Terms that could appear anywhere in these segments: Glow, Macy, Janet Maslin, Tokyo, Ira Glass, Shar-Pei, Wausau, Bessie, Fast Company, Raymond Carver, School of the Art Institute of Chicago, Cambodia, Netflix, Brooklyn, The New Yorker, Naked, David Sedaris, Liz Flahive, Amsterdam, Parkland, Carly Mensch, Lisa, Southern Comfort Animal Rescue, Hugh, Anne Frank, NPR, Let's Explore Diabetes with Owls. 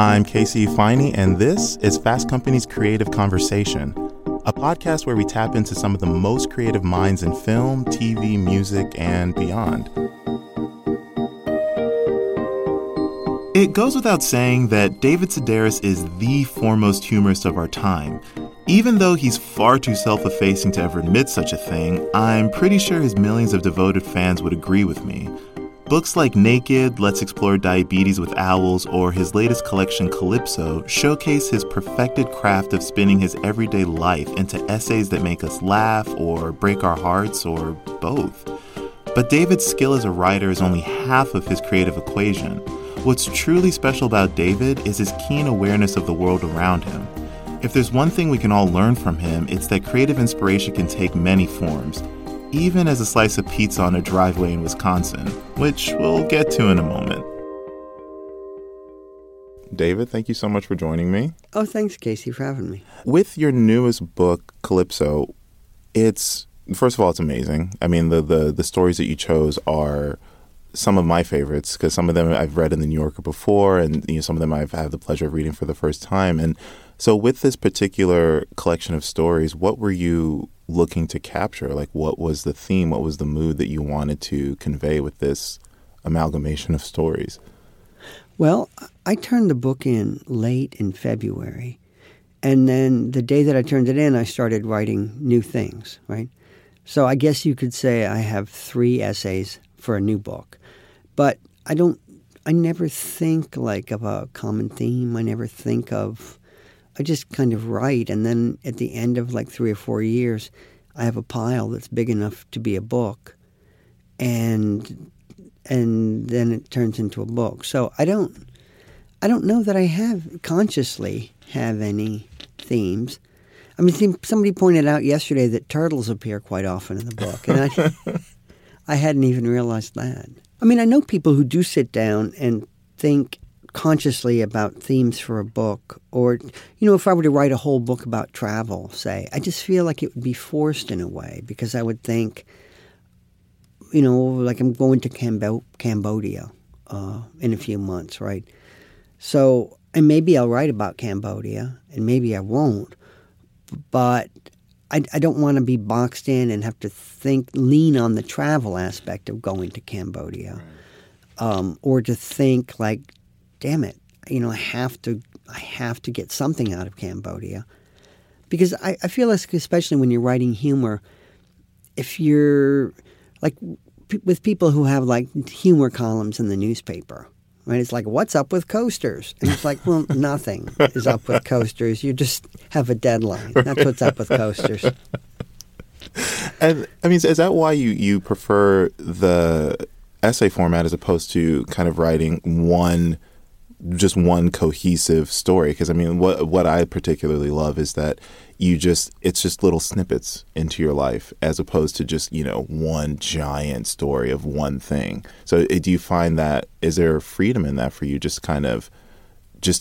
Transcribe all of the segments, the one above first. I'm Casey Finey, and this is Fast Company's Creative Conversation, a podcast where we tap into some of the most creative minds in film, TV, music, and beyond. It goes without saying that David Sedaris is the foremost humorist of our time. Even though he's far too self-effacing to ever admit such a thing, I'm pretty sure his millions of devoted fans would agree with me. Books like Naked, Let's Explore Diabetes with Owls, or his latest collection, Calypso, showcase his perfected craft of spinning his everyday life into essays that make us laugh or break our hearts or both. But David's skill as a writer is only half of his creative equation. What's truly special about David is his keen awareness of the world around him. If there's one thing we can all learn from him, it's that creative inspiration can take many forms, even as a slice of pizza on a driveway in Wisconsin, which we'll get to in a moment. David, thank you so much for joining me. Oh, thanks, Casey, for having me. With your newest book, Calypso, it's, first of all, it's amazing. I mean, the stories that you chose are some of my favorites, because some of them I've read in The New Yorker before, and some of them I've had the pleasure of reading for the first time. And so with this particular collection of stories, what were you looking to capture? Like, what was the theme? What was the mood that you wanted to convey with this amalgamation of stories? Well, I turned the book in late in February. And then the day that I turned it in, I started writing new things, right? So I guess you could say I have three essays for a new book. But I never think like of a common theme. I just kind of write, and then at the end of like 3 or 4 years, I have a pile that's big enough to be a book, and then it turns into a book. So I don't know that I consciously have any themes. I mean, somebody pointed out yesterday that turtles appear quite often in the book, and I hadn't even realized that. I mean, I know people who do sit down and think consciously about themes for a book, or if I were to write a whole book about travel, say, I just feel like it would be forced in a way, because I would think, like I'm going to Cambodia in a few months, right? So, and maybe I'll write about Cambodia, and maybe I won't, but I don't want to be boxed in and have to lean on the travel aspect of going to Cambodia, or to think like, damn it, I have to get something out of Cambodia. Because I feel like, especially when you're writing humor, if you're, like, with people who have, like, humor columns in the newspaper, right? It's like, what's up with coasters? And it's like, well, nothing is up with coasters. You just have a deadline. That's what's up with coasters. And, I mean, is that why you prefer the essay format as opposed to kind of writing just one cohesive story? Because I mean, what I particularly love is that it's just little snippets into your life, as opposed to just one giant story of one thing. So do you find that, is there freedom in that for you, just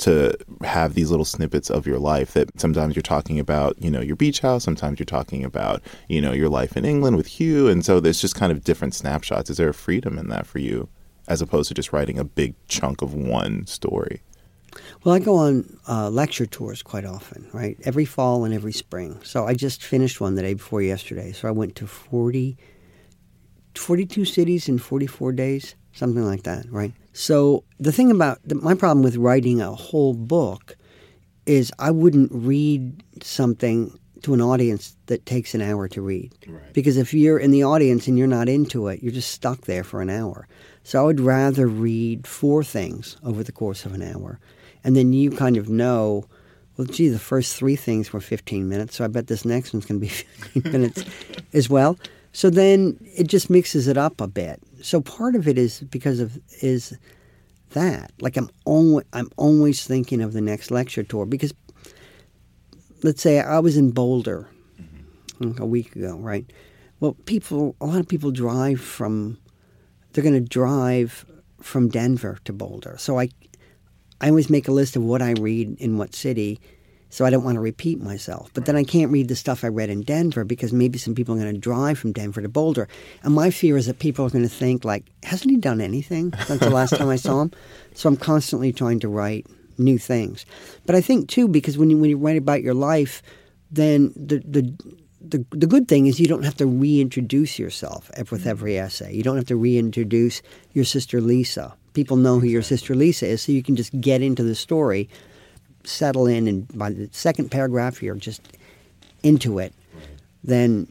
to have these little snippets of your life, that sometimes you're talking about your beach house, sometimes you're talking about your life in England with Hugh, and so there's just kind of different snapshots. Is there a freedom in that for you, as opposed to just writing a big chunk of one story? Well, I go on lecture tours quite often, right? Every fall and every spring. So I just finished one the day before yesterday. So I went to 42 cities in 44 days, something like that, right? So the thing about my problem with writing a whole book is I wouldn't read something to an audience that takes an hour to read. Right. Because if you're in the audience and you're not into it, you're just stuck there for an hour. So I would rather read 4 things over the course of an hour. And then you kind of know, well, gee, the first 3 things were 15 minutes, so I bet this next one's going to be 15 minutes as well. So then it just mixes it up a bit. So part of it is because of that. Like I'm always thinking of the next lecture tour, because let's say I was in Boulder like a week ago, right? Well, a lot of people they're going to drive from Denver to Boulder. So I always make a list of what I read in what city, so I don't want to repeat myself. But then I can't read the stuff I read in Denver, because maybe some people are going to drive from Denver to Boulder. And my fear is that people are going to think, like, hasn't he done anything since the last time I saw him? So I'm constantly trying to write new things. But I think, too, because when you write about your life, then the good thing is you don't have to reintroduce yourself with every essay. You don't have to reintroduce your sister Lisa. People know who your sister Lisa is, so you can just get into the story, settle in, and by the second paragraph you're just into it. Then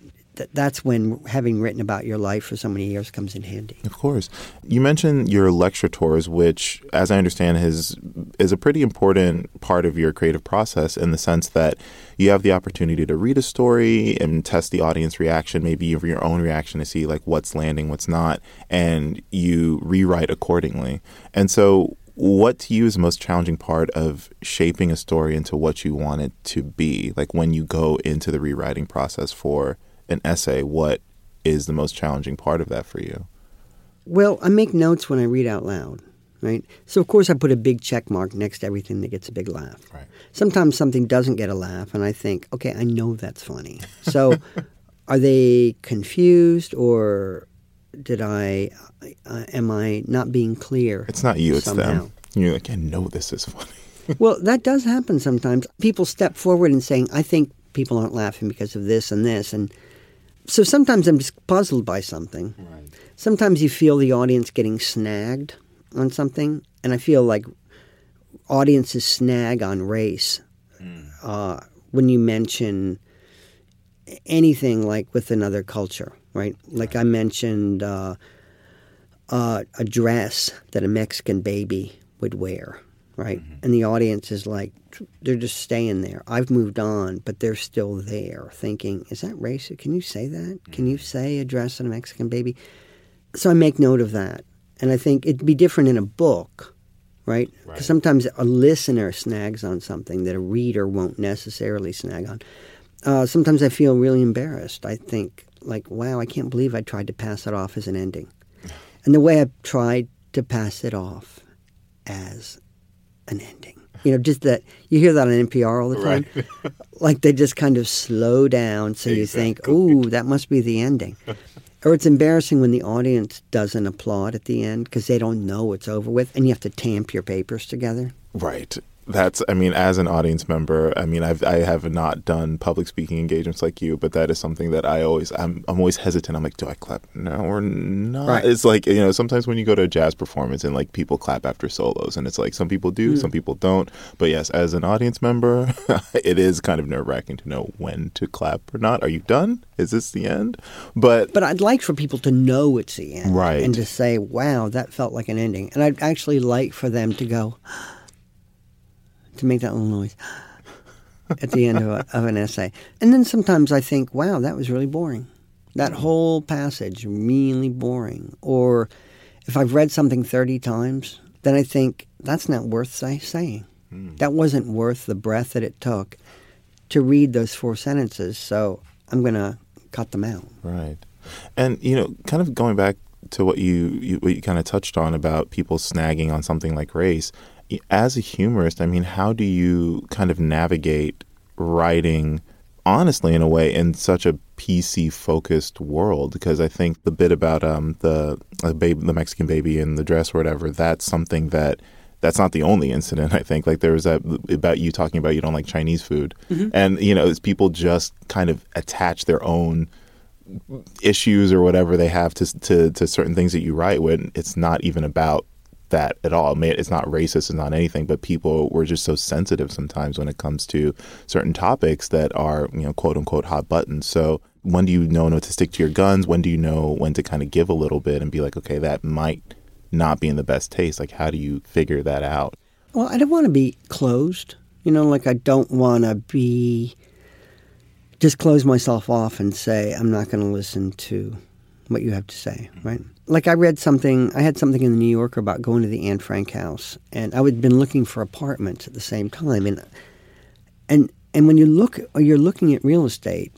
that's when having written about your life for so many years comes in handy. Of course. You mentioned your lecture tours, which, as I understand, is a pretty important part of your creative process, in the sense that you have the opportunity to read a story and test the audience reaction, maybe even your own reaction, to see like what's landing, what's not, and you rewrite accordingly. And so what to you is the most challenging part of shaping a story into what you want it to be? Like when you go into the rewriting process for an essay, what is the most challenging part of that for you? Well, I make notes when I read out loud, right? So, of course, I put a big check mark next to everything that gets a big laugh. Right. Sometimes something doesn't get a laugh, and I think, okay, I know that's funny. So are they confused, or am I not being clear? It's not you, somehow? It's them. You're like, I know this is funny. Well, that does happen sometimes. People step forward and saying, I think people aren't laughing because of this and this, and so sometimes I'm just puzzled by something. Right. Sometimes you feel the audience getting snagged on something, and I feel like audiences snag on race. When you mention anything like with another culture, right? Like I mentioned a dress that a Mexican baby would wear, right? Mm-hmm. And the audience is like, they're just staying there. I've moved on, but they're still there thinking, is that racist? Can you say that? Can you say a dress on a Mexican baby? So I make note of that. And I think it'd be different in a book, right? Because sometimes a listener snags on something that a reader won't necessarily snag on. Sometimes I feel really embarrassed. I think, like, wow, I can't believe I tried to pass it off as an ending. And the way I tried to pass it off as an ending. You know, just that, you hear that on NPR all the time. Right. Like they just kind of slow down so you think, ooh, that must be the ending. Or it's embarrassing when the audience doesn't applaud at the end because they don't know it's over with, and you have to tamp your papers together. Right. That's, I mean, as an audience member, I mean, I have not done public speaking engagements like you, but that is something that I'm always hesitant. I'm like, do I clap now or not? Right. It's like, you know, sometimes when you go to a jazz performance and like people clap after solos, and it's like some people do, some people don't. But yes, as an audience member, it is kind of nerve-wracking to know when to clap or not. Are you done? Is this the end? But I'd like for people to know it's the end. Right. And to say, wow, that felt like an ending. And I'd actually like for them to go, to make that little noise at the end of an essay. And then sometimes I think, wow, that was really boring. That whole passage, really boring. Or if I've read something 30 times, then I think, that's not worth saying. That wasn't worth the breath that it took to read those 4 sentences, so I'm going to cut them out. Right. And, you know, kind of going back to what you kind of touched on about people snagging on something like race, as a humorist, I mean, how do you kind of navigate writing honestly in a way in such a PC-focused world? Because I think the bit about the Mexican baby in the dress or whatever, that's something that's not the only incident, I think. Like there was that about you talking about you don't like Chinese food. Mm-hmm. And, you know, it's people just kind of attach their own issues or whatever they have to certain things that you write when it's not even about that at all. I mean, it's not racist, it's not anything, but people were just so sensitive sometimes when it comes to certain topics that are, you know, quote unquote hot buttons. So when do you know when to stick to your guns? When do you know when to kind of give a little bit and be like, okay, that might not be in the best taste? Like, how do you figure that out? Well, I don't want to be closed, you know, like I don't want to be just close myself off and say, I'm not going to listen to what you have to say, right? Like I had something in The New Yorker about going to the Anne Frank house, and I had been looking for apartments at the same time. And when you look, or you're looking at real estate,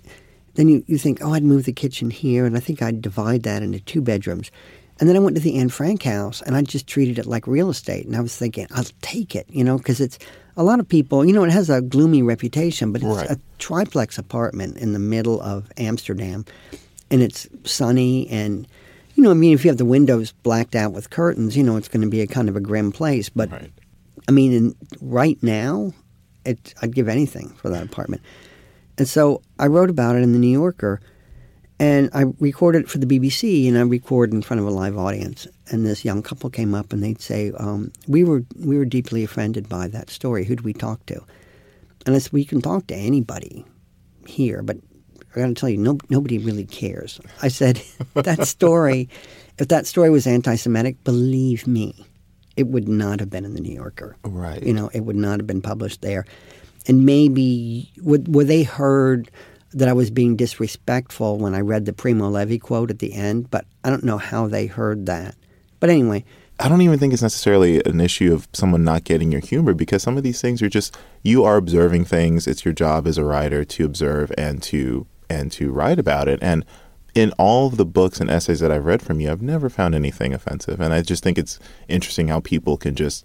then you think, oh, I'd move the kitchen here, and I think I'd divide that into 2 bedrooms. And then I went to the Anne Frank house, and I just treated it like real estate. And I was thinking, I'll take it, you know, because it's a lot of people, you know, it has a gloomy reputation, but it's right. A triplex apartment in the middle of Amsterdam, and it's sunny and, you know, I mean, if you have the windows blacked out with curtains, you know, it's going to be a kind of a grim place. But right. I mean, right now, I'd give anything for that apartment. And so I wrote about it in The New Yorker, and I recorded it for the BBC, and I record in front of a live audience. And this young couple came up, and they'd say, we were deeply offended by that story. Who do we talk to? And I said, well, you can talk to anybody here, but I got to tell you, nobody really cares. I said, if that story was anti-Semitic, believe me, it would not have been in The New Yorker. Right. You know, it would not have been published there. And maybe, were they heard that I was being disrespectful when I read the Primo Levi quote at the end? But I don't know how they heard that. But anyway. I don't even think it's necessarily an issue of someone not getting your humor, because some of these things are just, you are observing things. It's your job as a writer to observe and to write about it. And in all of the books and essays that I've read from you, I've never found anything offensive. And I just think it's interesting how people can just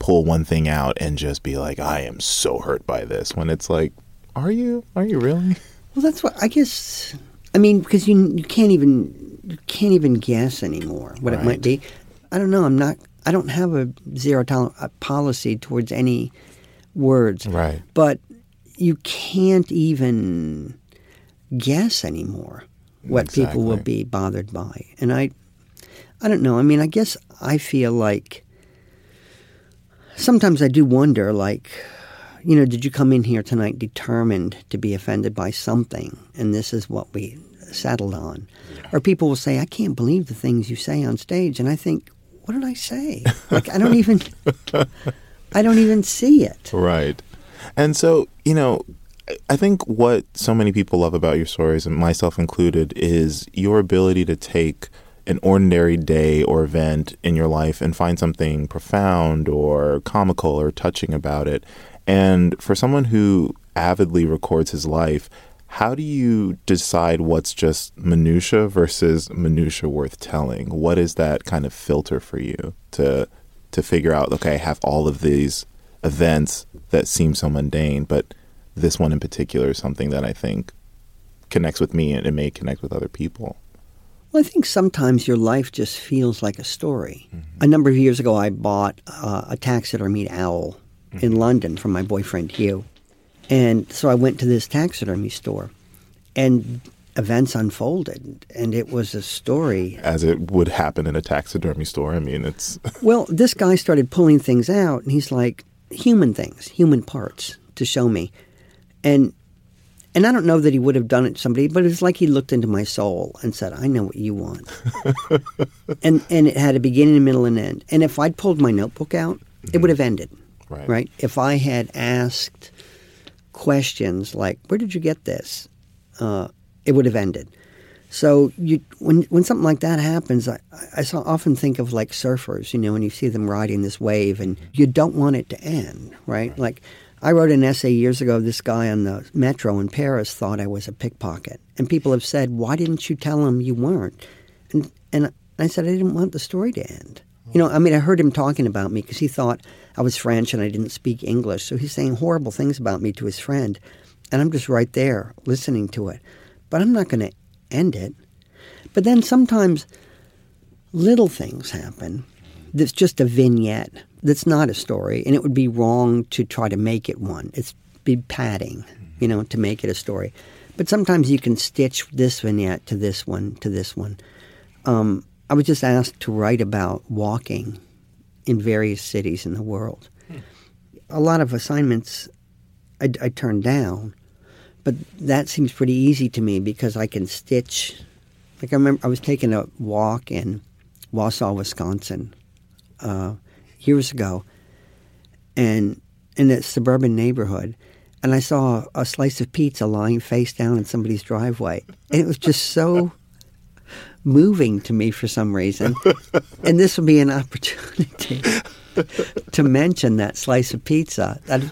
pull one thing out and just be like, I am so hurt by this, when it's like, are you really? Well, that's what I guess. I mean, because you can't even guess anymore what it might be. I don't know. I don't have a zero tolerance policy towards any words. Right. But you can't even guess anymore what people will be bothered by. And I don't know. I mean, I guess I feel like sometimes I do wonder, like, you know, did you come in here tonight determined to be offended by something, and this is what we settled on? Yeah. Or people will say, I can't believe the things you say on stage. And I think, what did I say? Like, I don't even see it. Right. And so, you know, I think what so many people love about your stories, and myself included, is your ability to take an ordinary day or event in your life and find something profound or comical or touching about it. And for someone who avidly records his life, how do you decide what's just minutia versus minutia worth telling? What is that kind of filter for you to figure out, okay, I have all of these events that seem so mundane, but this one in particular is something that I think connects with me, and it may connect with other people? Well, I think sometimes your life just feels like a story. Mm-hmm. A number of years ago, I bought a taxidermied owl mm-hmm. in London from my boyfriend, Hugh. And so I went to this taxidermy store, and events unfolded, and it was a story. As it would happen in a taxidermy store. I mean, it's... Well, this guy started pulling things out, and he's like, human things, human parts to show me. And I don't know that he would have done it to somebody, but it's like he looked into my soul and said, I know what you want. and it had a beginning, a middle, and end. And if I'd pulled my notebook out, mm-hmm. it would have ended, right? If I had asked questions like, where did you get this? It would have ended. So when something like that happens, I often think of like surfers, you know, when you see them riding this wave and you don't want it to end, right? Like, I wrote an essay years ago. This guy on the metro in Paris thought I was a pickpocket. And people have said, why didn't you tell him you weren't? And I said, I didn't want the story to end. You know, I mean, I heard him talking about me because he thought I was French and I didn't speak English. So he's saying horrible things about me to his friend. And I'm just right there listening to it. But I'm not going to end it. But then sometimes little things happen that's just a vignette. That's not a story, and it would be wrong to try to make it one. It's be padding, you know, to make it a story. But sometimes you can stitch this vignette to this one, to this one. I was just asked to write about walking in various cities in the world. A lot of assignments I turned down, but that seems pretty easy to me because I can stitch. Like, I remember I was taking a walk in Wausau, Wisconsin, years ago, and in a suburban neighborhood, and I saw a slice of pizza lying face down in somebody's driveway, and it was just so moving to me for some reason. And this would be an opportunity to mention that slice of pizza that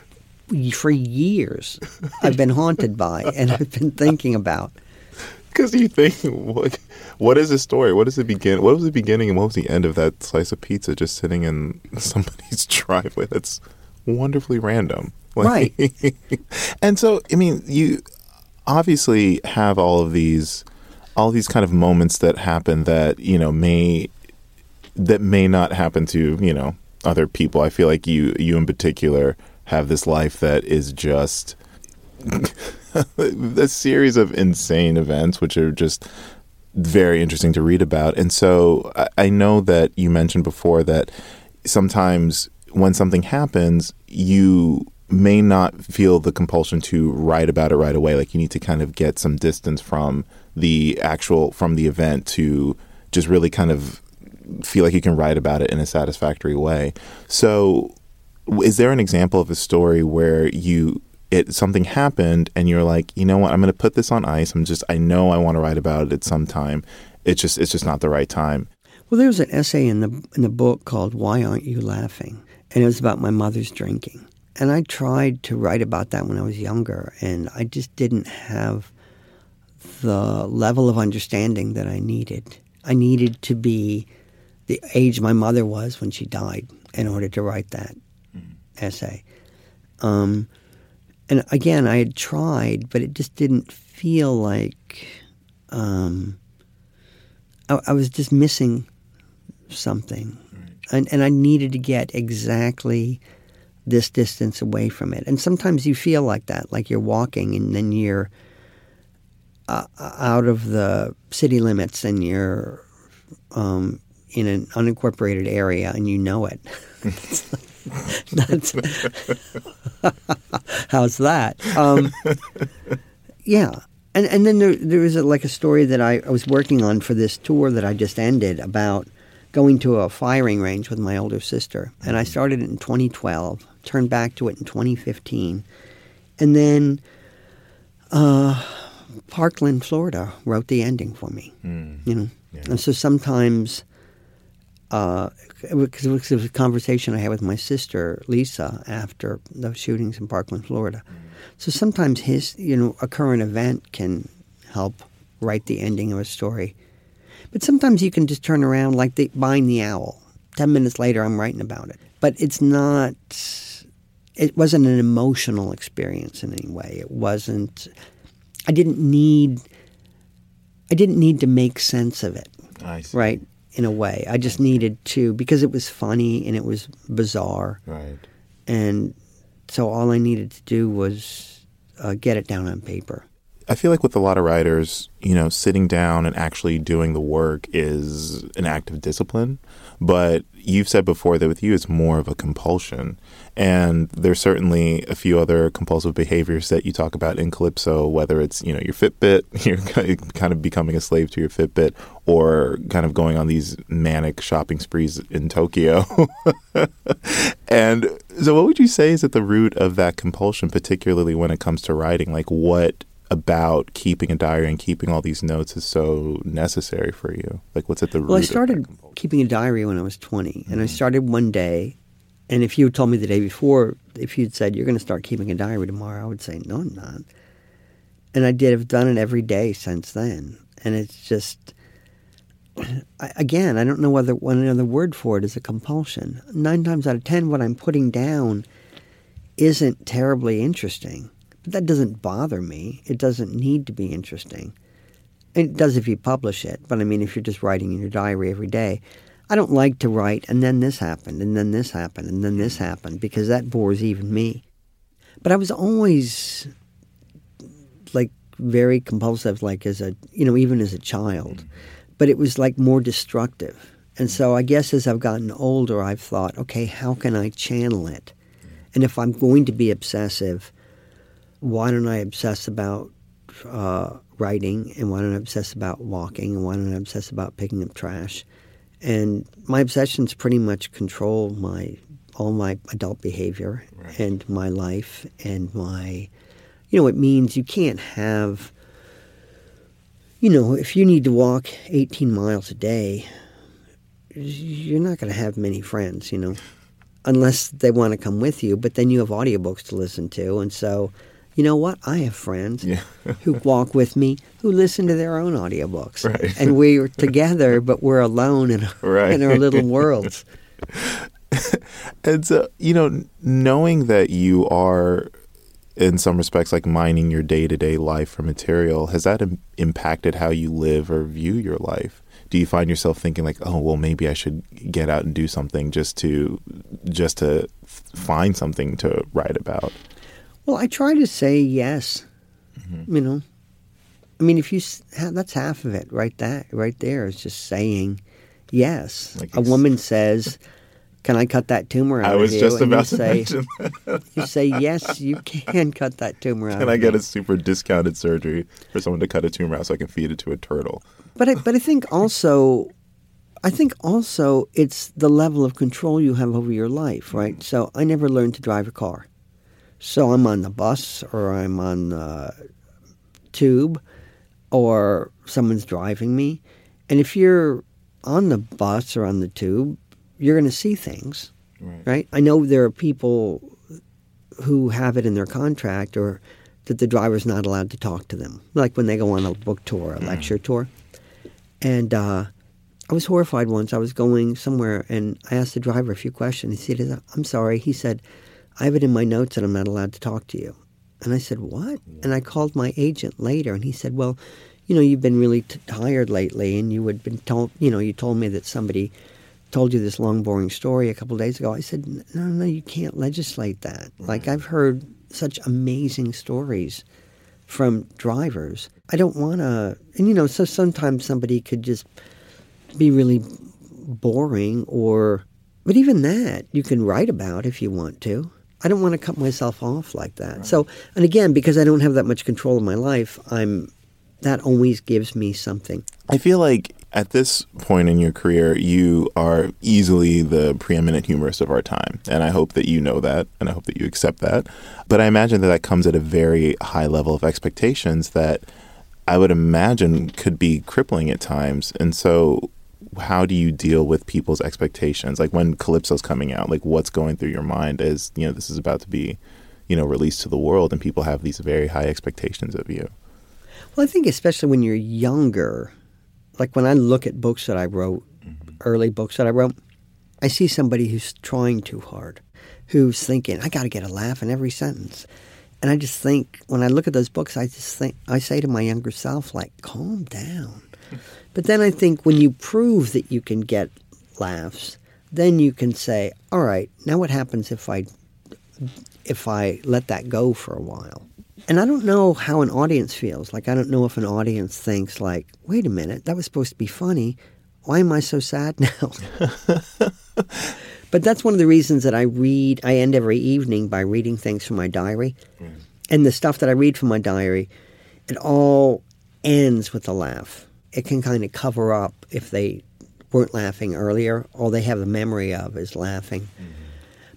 for years I've been haunted by and I've been thinking about. Because you think, what is the story? What does it begin? What was the beginning and what was the end of that slice of pizza just sitting in somebody's driveway? That's wonderfully random, like, right? And so, I mean, you obviously have all of these kind of moments that happen that may not happen to other people. I feel like you in particular have this life that is just a series of insane events, which are just very interesting to read about. And so I know that you mentioned before that sometimes when something happens, you may not feel the compulsion to write about it right away. Like, you need to kind of get some distance from the event to just really kind of feel like you can write about it in a satisfactory way. So is there an example of a story where something happened and you're like, you know what, I'm going to put this on ice. I know I want to write about it sometime. It's just not the right time. Well, there was an essay in the book called Why Aren't You Laughing? And it was about my mother's drinking. And I tried to write about that when I was younger, and I just didn't have the level of understanding that I needed. I needed to be the age my mother was when she died in order to write that essay. And again, I had tried, but it just didn't feel like I was just missing something. And I needed to get exactly this distance away from it. And sometimes you feel like that, like you're walking and then you're out of the city limits and you're in an unincorporated area and you know it. That's how's that? Yeah. And then there was a story that I was working on for this tour that I just ended about going to a firing range with my older sister. And I started it in 2012, turned back to it in 2015. And then Parkland, Florida wrote the ending for me. You know? Yeah. And so sometimes, because it was a conversation I had with my sister, Lisa, after those shootings in Parkland, Florida. So sometimes a current event can help write the ending of a story. But sometimes you can just turn around like buying the owl. 10 minutes later, I'm writing about it. But it wasn't an emotional experience in any way. It wasn't, I didn't need to make sense of it. I see. Right? In a way. I just needed to, because it was funny and it was bizarre. Right. And so all I needed to do was get it down on paper. I feel like with a lot of writers, sitting down and actually doing the work is an act of discipline. But you've said before that with you, it's more of a compulsion. And there's certainly a few other compulsive behaviors that you talk about in Calypso, whether it's, your Fitbit, you're kind of becoming a slave to your Fitbit, or kind of going on these manic shopping sprees in Tokyo. And so what would you say is at the root of that compulsion, particularly when it comes to writing? Like, what about keeping a diary and keeping all these notes is so necessary for you? Like, what's at the root of that? Well, I started keeping a diary when I was 20, and I started one day. And if you had told me the day before, if you'd said, you're going to start keeping a diary tomorrow, I would say, no, I'm not. And I have done it every day since then. And it's just, again, I don't know whether one another word for it is a compulsion. 9 times out of 10, what I'm putting down isn't terribly interesting. But that doesn't bother me. It doesn't need to be interesting. It does if you publish it. But, I mean, if you're just writing in your diary every day, I don't like to write, and then this happened, and then this happened, and then this happened, because that bores even me. But I was always, very compulsive, even as a child. But it was, more destructive. And so I guess as I've gotten older, I've thought, okay, how can I channel it? And if I'm going to be obsessive, why don't I obsess about writing, and why don't I obsess about walking, and why don't I obsess about picking up trash? And my obsessions pretty much control all my adult behavior. Right. And my life and my, it means you can't have, if you need to walk 18 miles a day, you're not going to have many friends, unless they want to come with you. But then you have audiobooks to listen to, and so, you know what? I have friends who walk with me who listen to their own audiobooks. Right. And we're together, but we're alone in our little worlds. And so, knowing that you are, in some respects, mining your day-to-day life for material, has that impacted how you live or view your life? do you find yourself thinking like, oh, well, maybe I should get out and do something just to find something to write about? Well, I try to say yes, mm-hmm. you know. I mean, if you that's half of it right there is just saying yes. Like a woman says, can I cut that tumor out of you? I was just about to mention that. You say, yes, you can cut that tumor out of you. Can I get a super discounted surgery for someone to cut a tumor out so I can feed it to a turtle? But I think also, it's the level of control you have over your life, right? So I never learned to drive a car. So I'm on the bus or I'm on the tube or someone's driving me. And if you're on the bus or on the tube, you're going to see things, right? I know there are people who have it in their contract or that the driver's not allowed to talk to them, like when they go on a book tour, a lecture tour. And I was horrified once. I was going somewhere, and I asked the driver a few questions. He said, I'm sorry. He said, I have it in my notes that I'm not allowed to talk to you. And I said, what? And I called my agent later, and he said, well, you know, you've been really tired lately, and you had been told, you know, you told me that somebody told you this long, boring story a couple of days ago. I said, no, you can't legislate that. Like, I've heard such amazing stories from drivers. I don't want to, and, you know, so sometimes somebody could just be really boring or, but even that you can write about if you want to. I don't want to cut myself off like that. Right. So, and again, because I don't have that much control of my life, that always gives me something. I feel like at this point in your career, you are easily the preeminent humorist of our time. And I hope that you know that, and I hope that you accept that. But I imagine that comes at a very high level of expectations that I would imagine could be crippling at times. And so how do you deal with people's expectations? Like when Calypso's coming out, like what's going through your mind as, you know, this is about to be, you know, released to the world and people have these very high expectations of you? Well, I think especially when you're younger, like when I look at books that I wrote, mm-hmm. early books that I wrote, I see somebody who's trying too hard, who's thinking, I got to get a laugh in every sentence. And I just think, when I look at those books, I say to my younger self, like, calm down. But then I think when you prove that you can get laughs, then you can say, all right, now what happens if I let that go for a while? And I don't know how an audience feels. Like, I don't know if an audience thinks, like, wait a minute, that was supposed to be funny. Why am I so sad now? But that's one of the reasons that I end every evening by reading things from my diary. Mm. And the stuff that I read from my diary, it all ends with a laugh. It can kind of cover up if they weren't laughing earlier. All they have a memory of is laughing. Mm.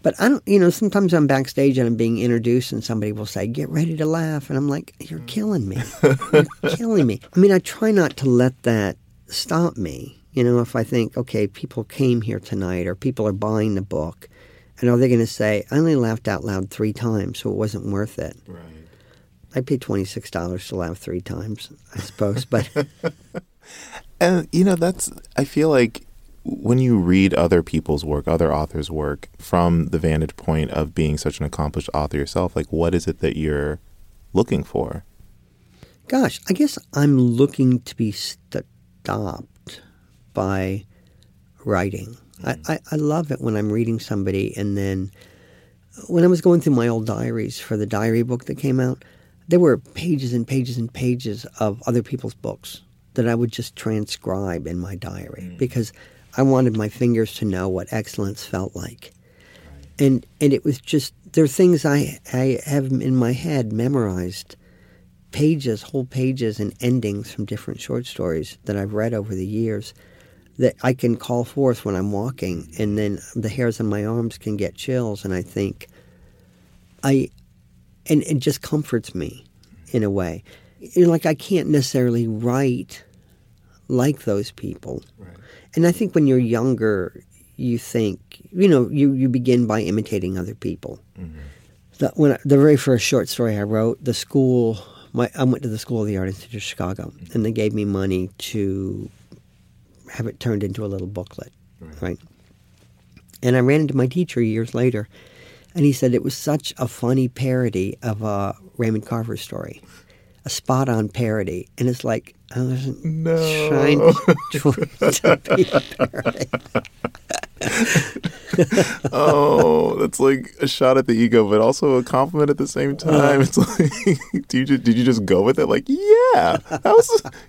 But I don't, you know, sometimes I'm backstage and I'm being introduced and somebody will say, get ready to laugh. And I'm like, you're killing me. You're killing me. I mean, I try not to let that stop me. You know, if I think, okay, people came here tonight or people are buying the book and are they going to say, I only laughed out loud 3 times, so it wasn't worth it. Right. I paid $26 to laugh 3 times, I suppose. But and, you know, I feel like, when you read other people's work, other authors' work, from the vantage point of being such an accomplished author yourself, like what is it that you're looking for? Gosh, I guess I'm looking to be stopped by writing. Mm-hmm. I love it when I'm reading somebody. And then when I was going through my old diaries for the diary book that came out, there were pages and pages and pages of other people's books that I would just transcribe in my diary, mm-hmm. because I wanted my fingers to know what excellence felt like. Right. And it was just, there are things I have in my head memorized, pages, whole pages and endings from different short stories that I've read over the years that I can call forth when I'm walking. And then the hairs on my arms can get chills. And I think, and it just comforts me in a way. You know, like I can't necessarily write like those people. Right. And I think when you're younger, you think, you know, you begin by imitating other people. Mm-hmm. The very first short story I wrote, I went to the School of the Art Institute of Chicago, mm-hmm. and they gave me money to have it turned into a little booklet, right? And I ran into my teacher years later, and he said it was such a funny parody of a Raymond Carver story. a spot-on parody, and it's like, oh, there's a no. to be a parody. Oh, that's like a shot at the ego, but also a compliment at the same time. It's like, did you just go with it? Like, yeah,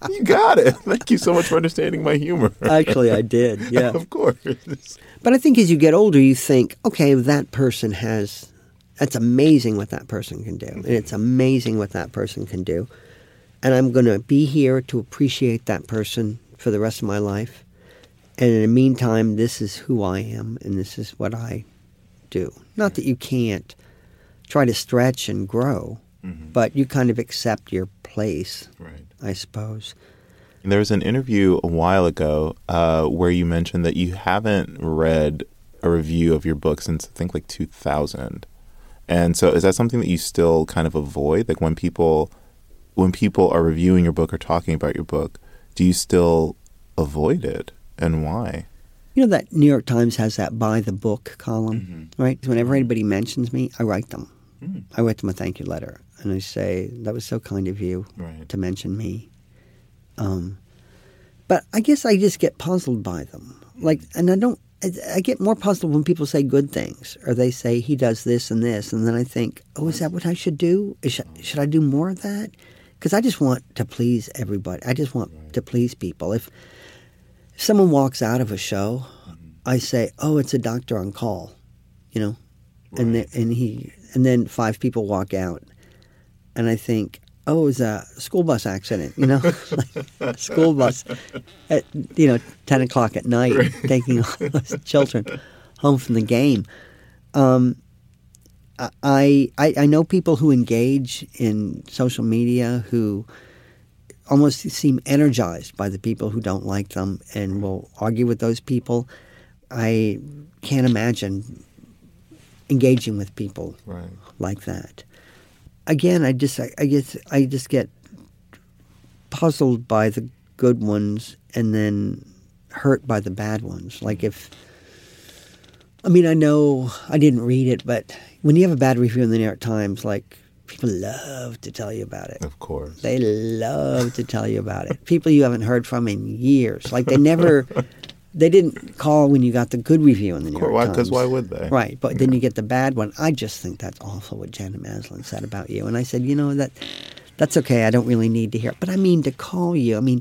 you got it. Thank you so much for understanding my humor. Actually, I did. Yeah, of course. But I think as you get older, you think, okay, that's amazing what that person can do, and it's amazing what that person can do, and I'm going to be here to appreciate that person for the rest of my life. And in the meantime, this is who I am, and this is what I do. Not that you can't try to stretch and grow, mm-hmm. but you kind of accept your place, right. I suppose. There was an interview a while ago where you mentioned that you haven't read a review of your book since, I think, like 2000. And so is that something that you still kind of avoid? Like when people are reviewing your book or talking about your book, do you still avoid it? And why? You know that New York Times has that buy the book column, mm-hmm. right? Whenever anybody mentions me, I write them. Mm. I write them a thank you letter. And I say, that was so kind of you right. to mention me. But I guess I just get puzzled by them. Like, and I get more puzzled when people say good things or they say he does this and this. And then I think, oh, is that what I should do? Should I do more of that? Because I just want to please everybody. I just want right. to please people. If someone walks out of a show, I say, "Oh, it's a doctor on call," you know, right. and then five people walk out, and I think, "Oh, it was a school bus accident," you know, like school bus at 10 o'clock at night, right. taking all those children home from the game. I know people who engage in social media who almost seem energized by the people who don't like them and will argue with those people. I can't imagine engaging with people right. like that. Again, I just get puzzled by the good ones and then hurt by the bad ones. Like I know I didn't read it, but when you have a bad review in the New York Times, like, people love to tell you about it. Of course. They love to tell you about it. People you haven't heard from in years. Like they didn't call when you got the good review in the New York Times. Because why would they? Right. But then you get the bad one. I just think that's awful what Janet Maslin said about you. And I said, that's okay. I don't really need to hear it. But I mean, to call you, to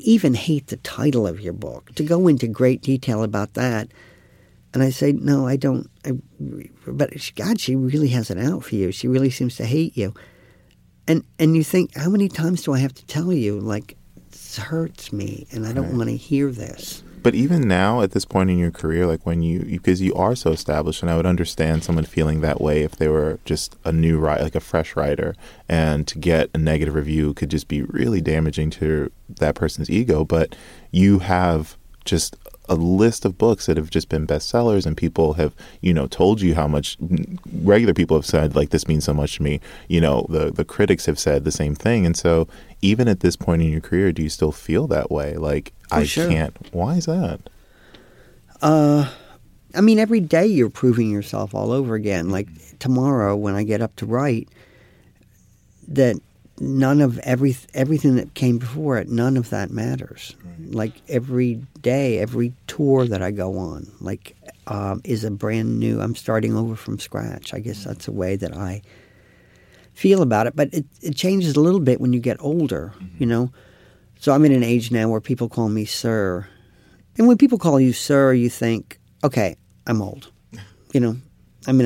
even hate the title of your book, to go into great detail about that. And I say, no, I don't. But she really has it out for you. She really seems to hate you. And you think, how many times do I have to tell you? Like, this hurts me, and I don't right. want to hear this. But even now, at this point in your career, like when because you are so established, and I would understand someone feeling that way if they were just a new writer, like a fresh writer, and to get a negative review could just be really damaging to that person's ego. But you have just a list of books that have just been bestsellers, and people have, told you how much. Regular people have said, like, this means so much to me. The critics have said the same thing. And so even at this point in your career, do you still feel that way? Like, oh, I sure. can't. Why is that? Every day you're proving yourself all over again. Like tomorrow when I get up to write, that none of everything that came before it, none of that matters. Right. Like every day, every tour that I go on, like is a brand new. I'm starting over from scratch. I guess that's the way that I feel about it. But it changes a little bit when you get older, mm-hmm. So I'm in an age now where people call me sir, and when people call you sir, you think, okay, I'm old. I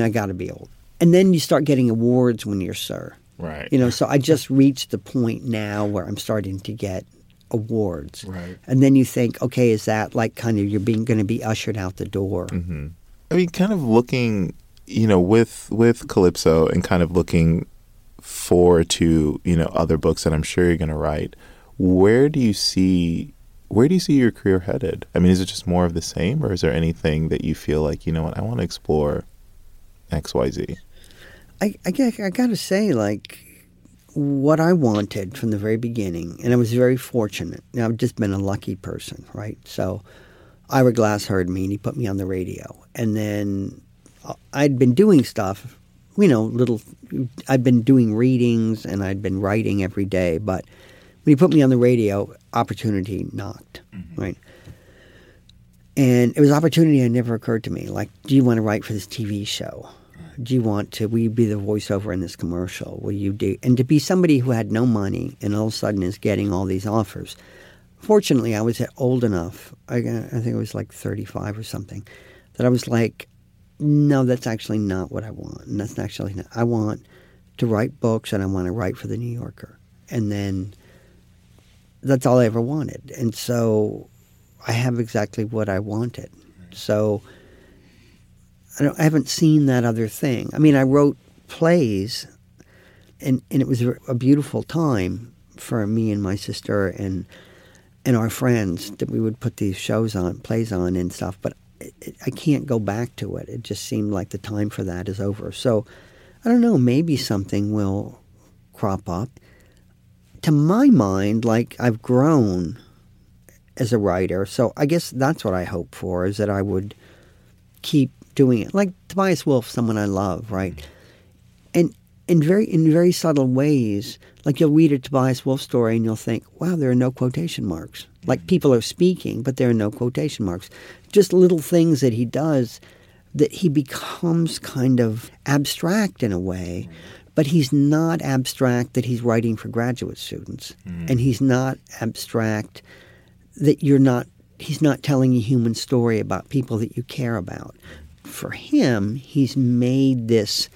got to be old. And then you start getting awards when you're sir. Right. So I just reached the point now where I'm starting to get awards. Right. And then you think, okay, is that like kind of you're going to be ushered out the door? Mm-hmm. Kind of looking, with Calypso and kind of looking forward to, other books that I'm sure you're going to write, where do you see your career headed? Is it just more of the same, or is there anything that you feel like, I want to explore X, Y, Z? I got to say, like, what I wanted from the very beginning, and I was very fortunate. Now, I've just been a lucky person, right? So Ira Glass heard me, and he put me on the radio. And then I'd been doing stuff you know, little, I'd been doing readings and I'd been writing every day, but when he put me on the radio, opportunity knocked, mm-hmm. right? And it was opportunity that never occurred to me. Like, do you want to write for this TV show? Do you want to, will you be the voiceover in this commercial? Will you do, and to be somebody who had no money and all of a sudden is getting all these offers. Fortunately, I was old enough, I think I was like 35 or something, that I was like, no, that's actually not what I want. And that's actually not, I want to write books and I want to write for The New Yorker. And then that's all I ever wanted. And so I have exactly what I wanted. So I haven't seen that other thing. I mean, I wrote plays, and it was a beautiful time for me and my sister and our friends that we would put these shows on, plays on and stuff, but I can't go back to it. It just seemed like the time for that is over. So, I don't know, maybe something will crop up. To my mind, like, I've grown as a writer, so I guess that's what I hope for, is that I would keep doing it. Like Tobias Wolff, someone I love, right? And in very subtle ways, like you'll read a Tobias Wolff story and you'll think, wow, there are no quotation marks. Like people are speaking, but there are no quotation marks. Just little things that he does that he becomes kind of abstract in a way, but he's not abstract that he's writing for graduate students. Mm. And he's not abstract that he's not telling a human story about people that you care about. For him, he's made this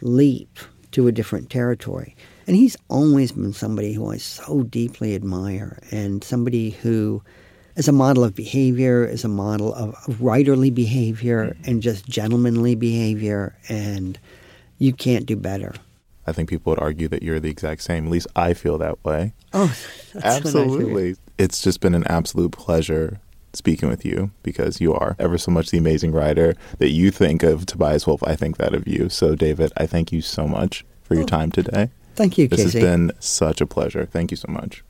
leap to a different territory. And he's always been somebody who I so deeply admire, and somebody who is a model of behavior, is a model of writerly behavior and just gentlemanly behavior, and you can't do better. I think people would argue that you're the exact same. At least I feel that way. Oh, that's absolutely. It's just been an absolute pleasure speaking with you, because you are ever so much the amazing writer that you think of Tobias Wolff. I think that of you. So, David, I thank you so much for your time today. Thank you, Casey. This has been such a pleasure. Thank you so much.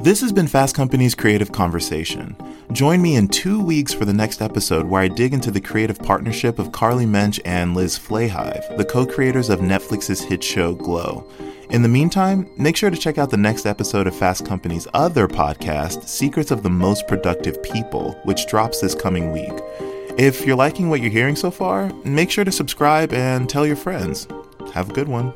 This has been Fast Company's Creative Conversation. Join me in 2 weeks for the next episode, where I dig into the creative partnership of Carly Mensch and Liz Flahive, the co-creators of Netflix's hit show Glow. In the meantime, make sure to check out the next episode of Fast Company's other podcast, Secrets of the Most Productive People, which drops this coming week. If you're liking what you're hearing so far, make sure to subscribe and tell your friends. Have a good one.